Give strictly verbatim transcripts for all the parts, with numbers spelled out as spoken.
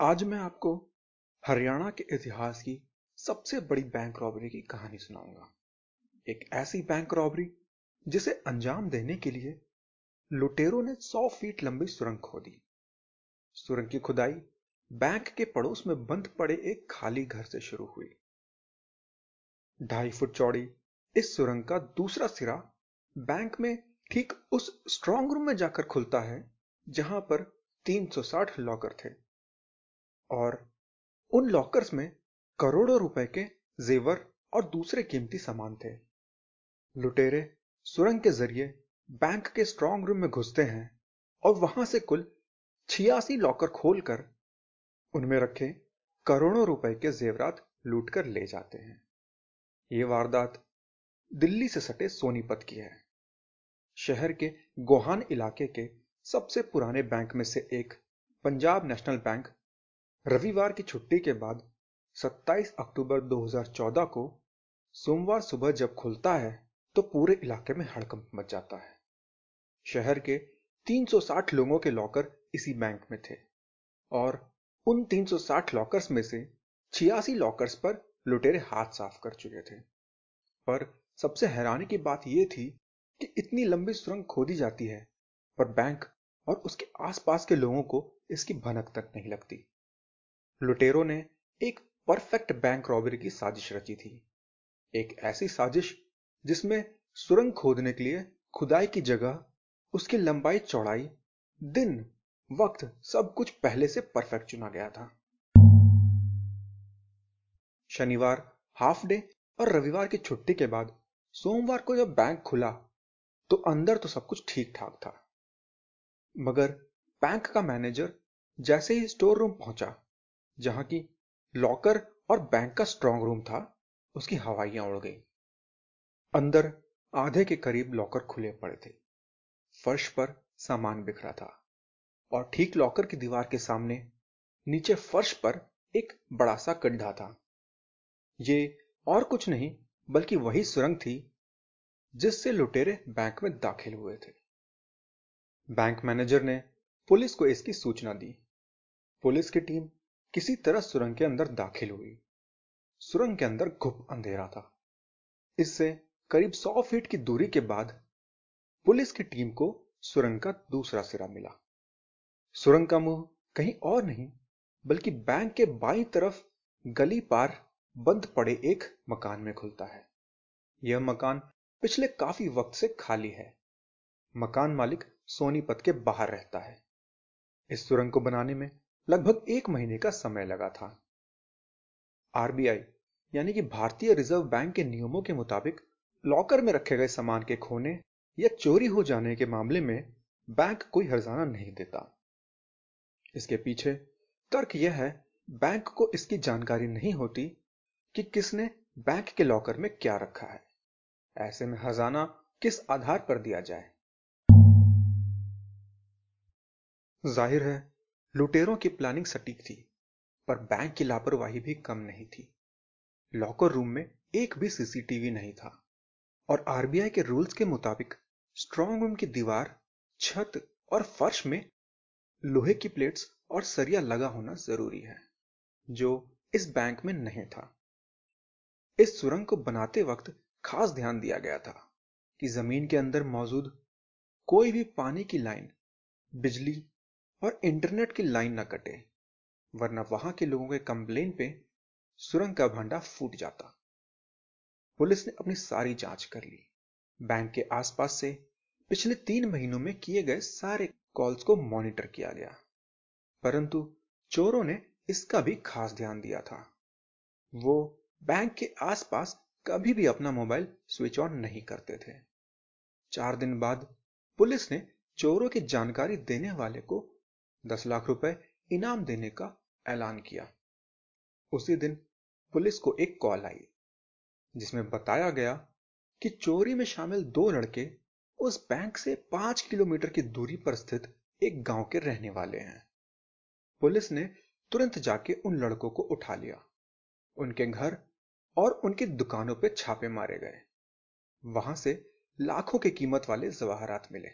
आज मैं आपको हरियाणा के इतिहास की सबसे बड़ी बैंक रॉबरी की कहानी सुनाऊंगा। एक ऐसी बैंक रॉबरी जिसे अंजाम देने के लिए लुटेरों ने सौ फीट लंबी सुरंग खोदी। सुरंग की खुदाई बैंक के पड़ोस में बंद पड़े एक खाली घर से शुरू हुई। ढाई फुट चौड़ी इस सुरंग का दूसरा सिरा बैंक में ठीक उस स्ट्रांग रूम में जाकर खुलता है जहां पर तीन सौ साठ लॉकर थे और उन लॉकर्स में करोड़ों रुपए के जेवर और दूसरे कीमती सामान थे। लुटेरे सुरंग के जरिए बैंक के स्ट्रांग रूम में घुसते हैं और वहां से कुल छियासी लॉकर खोलकर उनमें रखे करोड़ों रुपए के जेवरात लूटकर ले जाते हैं। ये वारदात दिल्ली से सटे सोनीपत की है। शहर के गोहान इलाके के सबसे पुराने बैंक में से एक पंजाब नेशनल बैंक रविवार की छुट्टी के बाद सत्ताईस अक्टूबर दो हज़ार चौदह को सोमवार सुबह जब खुलता है तो पूरे इलाके में हड़कंप मच जाता है। शहर के तीन सौ साठ लोगों के लॉकर इसी बैंक में थे और उन तीन सौ साठ लॉकर्स में से छियासी लॉकर्स पर लुटेरे हाथ साफ कर चुके थे। पर सबसे हैरानी की बात यह थी कि इतनी लंबी सुरंग खोदी जाती है पर बैंक और उसके आसपास के लोगों को इसकी भनक तक नहीं लगती। लुटेरों ने एक परफेक्ट बैंक रॉबरी की साजिश रची थी। एक ऐसी साजिश जिसमें सुरंग खोदने के लिए खुदाई की जगह, उसकी लंबाई, चौड़ाई, दिन, वक्त सब कुछ पहले से परफेक्ट चुना गया था। शनिवार हाफ डे और रविवार की छुट्टी के बाद सोमवार को जब बैंक खुला तो अंदर तो सब कुछ ठीक ठाक था, मगर बैंक का मैनेजर जैसे ही स्टोर रूम पहुंचा जहां की लॉकर और बैंक का स्ट्रांग रूम था, उसकी हवाइयां उड़ गई। अंदर आधे के करीब लॉकर खुले पड़े थे, फर्श पर सामान बिखरा था और ठीक लॉकर की दीवार के सामने नीचे फर्श पर एक बड़ा सा गड्ढा था। ये और कुछ नहीं बल्कि वही सुरंग थी जिससे लुटेरे बैंक में दाखिल हुए थे। बैंक मैनेजर ने पुलिस को इसकी सूचना दी। पुलिस की टीम किसी तरह सुरंग के अंदर दाखिल हुई। सुरंग के अंदर घुप अंधेरा था। इससे करीब सौ फीट की दूरी के बाद पुलिस की टीम को सुरंग का दूसरा सिरा मिला। सुरंग का मुंह कहीं और नहीं बल्कि बैंक के बाईं तरफ गली पार बंद पड़े एक मकान में खुलता है। यह मकान पिछले काफी वक्त से खाली है। मकान मालिक सोनीपत के बाहर रहता है। इस सुरंग को बनाने में लगभग एक महीने का समय लगा था। आरबीआई यानी कि भारतीय रिजर्व बैंक के नियमों के मुताबिक लॉकर में रखे गए सामान के खोने या चोरी हो जाने के मामले में बैंक कोई हर्जाना नहीं देता। इसके पीछे तर्क यह है बैंक को इसकी जानकारी नहीं होती कि किसने बैंक के लॉकर में क्या रखा है। ऐसे में हर्जाना किस आधार पर दिया जाए? जाहिर है लुटेरों की प्लानिंग सटीक थी पर बैंक की लापरवाही भी कम नहीं थी। लॉकर रूम में एक भी सीसीटीवी नहीं था और आरबीआई के रूल्स के मुताबिक स्ट्रांग रूम की दीवार, छत और फर्श में लोहे की प्लेट्स और सरिया लगा होना जरूरी है, जो इस बैंक में नहीं था। इस सुरंग को बनाते वक्त खास ध्यान दिया गया था कि जमीन के अंदर मौजूद कोई भी पानी की लाइन, बिजली और इंटरनेट की लाइन न कटे, वरना वहां के लोगों के कंप्लेन पे सुरंग का भंडा फूट जाता। पुलिस ने अपनी सारी जांच कर ली। बैंक के आसपास से पिछले तीन महीनों में किए गए सारे कॉल्स को मॉनिटर किया गया, परंतु चोरों ने इसका भी खास ध्यान दिया था। वो बैंक के आसपास कभी भी अपना मोबाइल स्विच ऑन नहीं करते थे। चार दिन बाद पुलिस ने चोरों की जानकारी देने वाले को दस लाख रुपए इनाम देने का ऐलान किया। उसी दिन पुलिस को एक कॉल आई जिसमें बताया गया कि चोरी में शामिल दो लड़के उस बैंक से पांच किलोमीटर की दूरी पर स्थित एक गांव के रहने वाले हैं। पुलिस ने तुरंत जाके उन लड़कों को उठा लिया। उनके घर और उनकी दुकानों पर छापे मारे गए। वहां से लाखों की कीमत वाले जवाहरात मिले।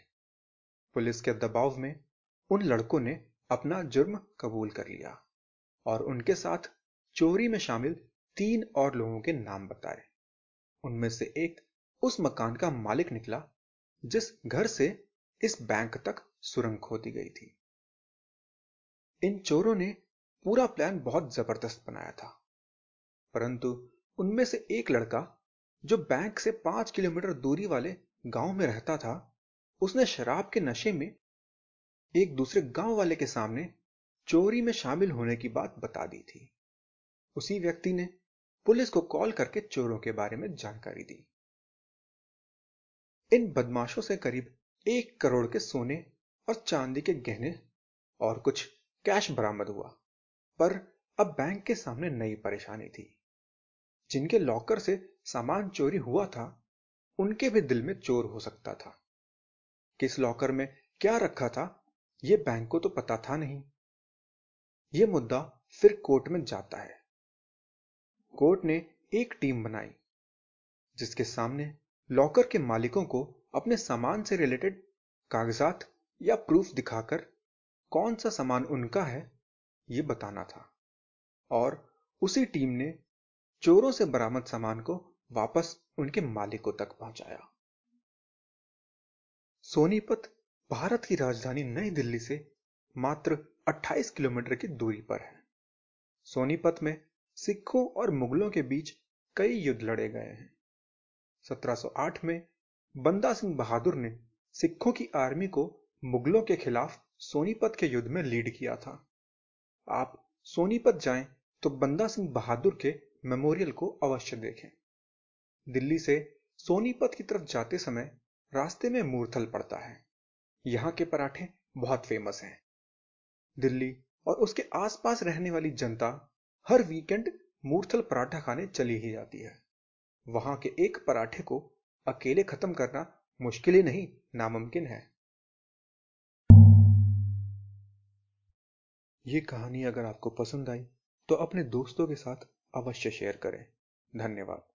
पुलिस के दबाव में उन लड़कों ने अपना जुर्म कबूल कर लिया और उनके साथ चोरी में शामिल तीन और लोगों के नाम बताए। उनमें से एक उस मकान का मालिक निकला जिस घर से इस बैंक तक सुरंग खोदी गई थी। इन चोरों ने पूरा प्लान बहुत जबरदस्त बनाया था, परंतु उनमें से एक लड़का जो बैंक से पांच किलोमीटर दूरी वाले गांव में रहता था, उसने शराब के नशे में एक दूसरे गांव वाले के सामने चोरी में शामिल होने की बात बता दी थी। उसी व्यक्ति ने पुलिस को कॉल करके चोरों के बारे में जानकारी दी। इन बदमाशों से करीब एक करोड़ के सोने और चांदी के गहने और कुछ कैश बरामद हुआ, पर अब बैंक के सामने नई परेशानी थी। जिनके लॉकर से सामान चोरी हुआ था, उनके भी दिल में चोर हो सकता था। किस लॉकर में क्या रखा था, यह बैंक को तो पता था नहीं। यह मुद्दा फिर कोर्ट में जाता है। कोर्ट ने एक टीम बनाई जिसके सामने लॉकर के मालिकों को अपने सामान से रिलेटेड कागजात या प्रूफ दिखाकर कौन सा सामान उनका है ये बताना था, और उसी टीम ने चोरों से बरामद सामान को वापस उनके मालिकों तक पहुंचाया। सोनीपत भारत की राजधानी नई दिल्ली से मात्र अट्ठाईस किलोमीटर की दूरी पर है। सोनीपत में सिखों और मुगलों के बीच कई युद्ध लड़े गए हैं। सत्रह सौ आठ में बंदा सिंह बहादुर ने सिखों की आर्मी को मुगलों के खिलाफ सोनीपत के युद्ध में लीड किया था। आप सोनीपत जाएं तो बंदा सिंह बहादुर के मेमोरियल को अवश्य देखें। दिल्ली से सोनीपत की तरफ जाते समय रास्ते में मूर्थल पड़ता है। यहाँ के पराठे बहुत फेमस हैं। दिल्ली और उसके आसपास रहने वाली जनता हर वीकेंड मूर्थल पराठा खाने चली ही जाती है। वहां के एक पराठे को अकेले खत्म करना मुश्किल ही नहीं, नामुमकिन है। ये कहानी अगर आपको पसंद आई तो अपने दोस्तों के साथ अवश्य शेयर करें। धन्यवाद।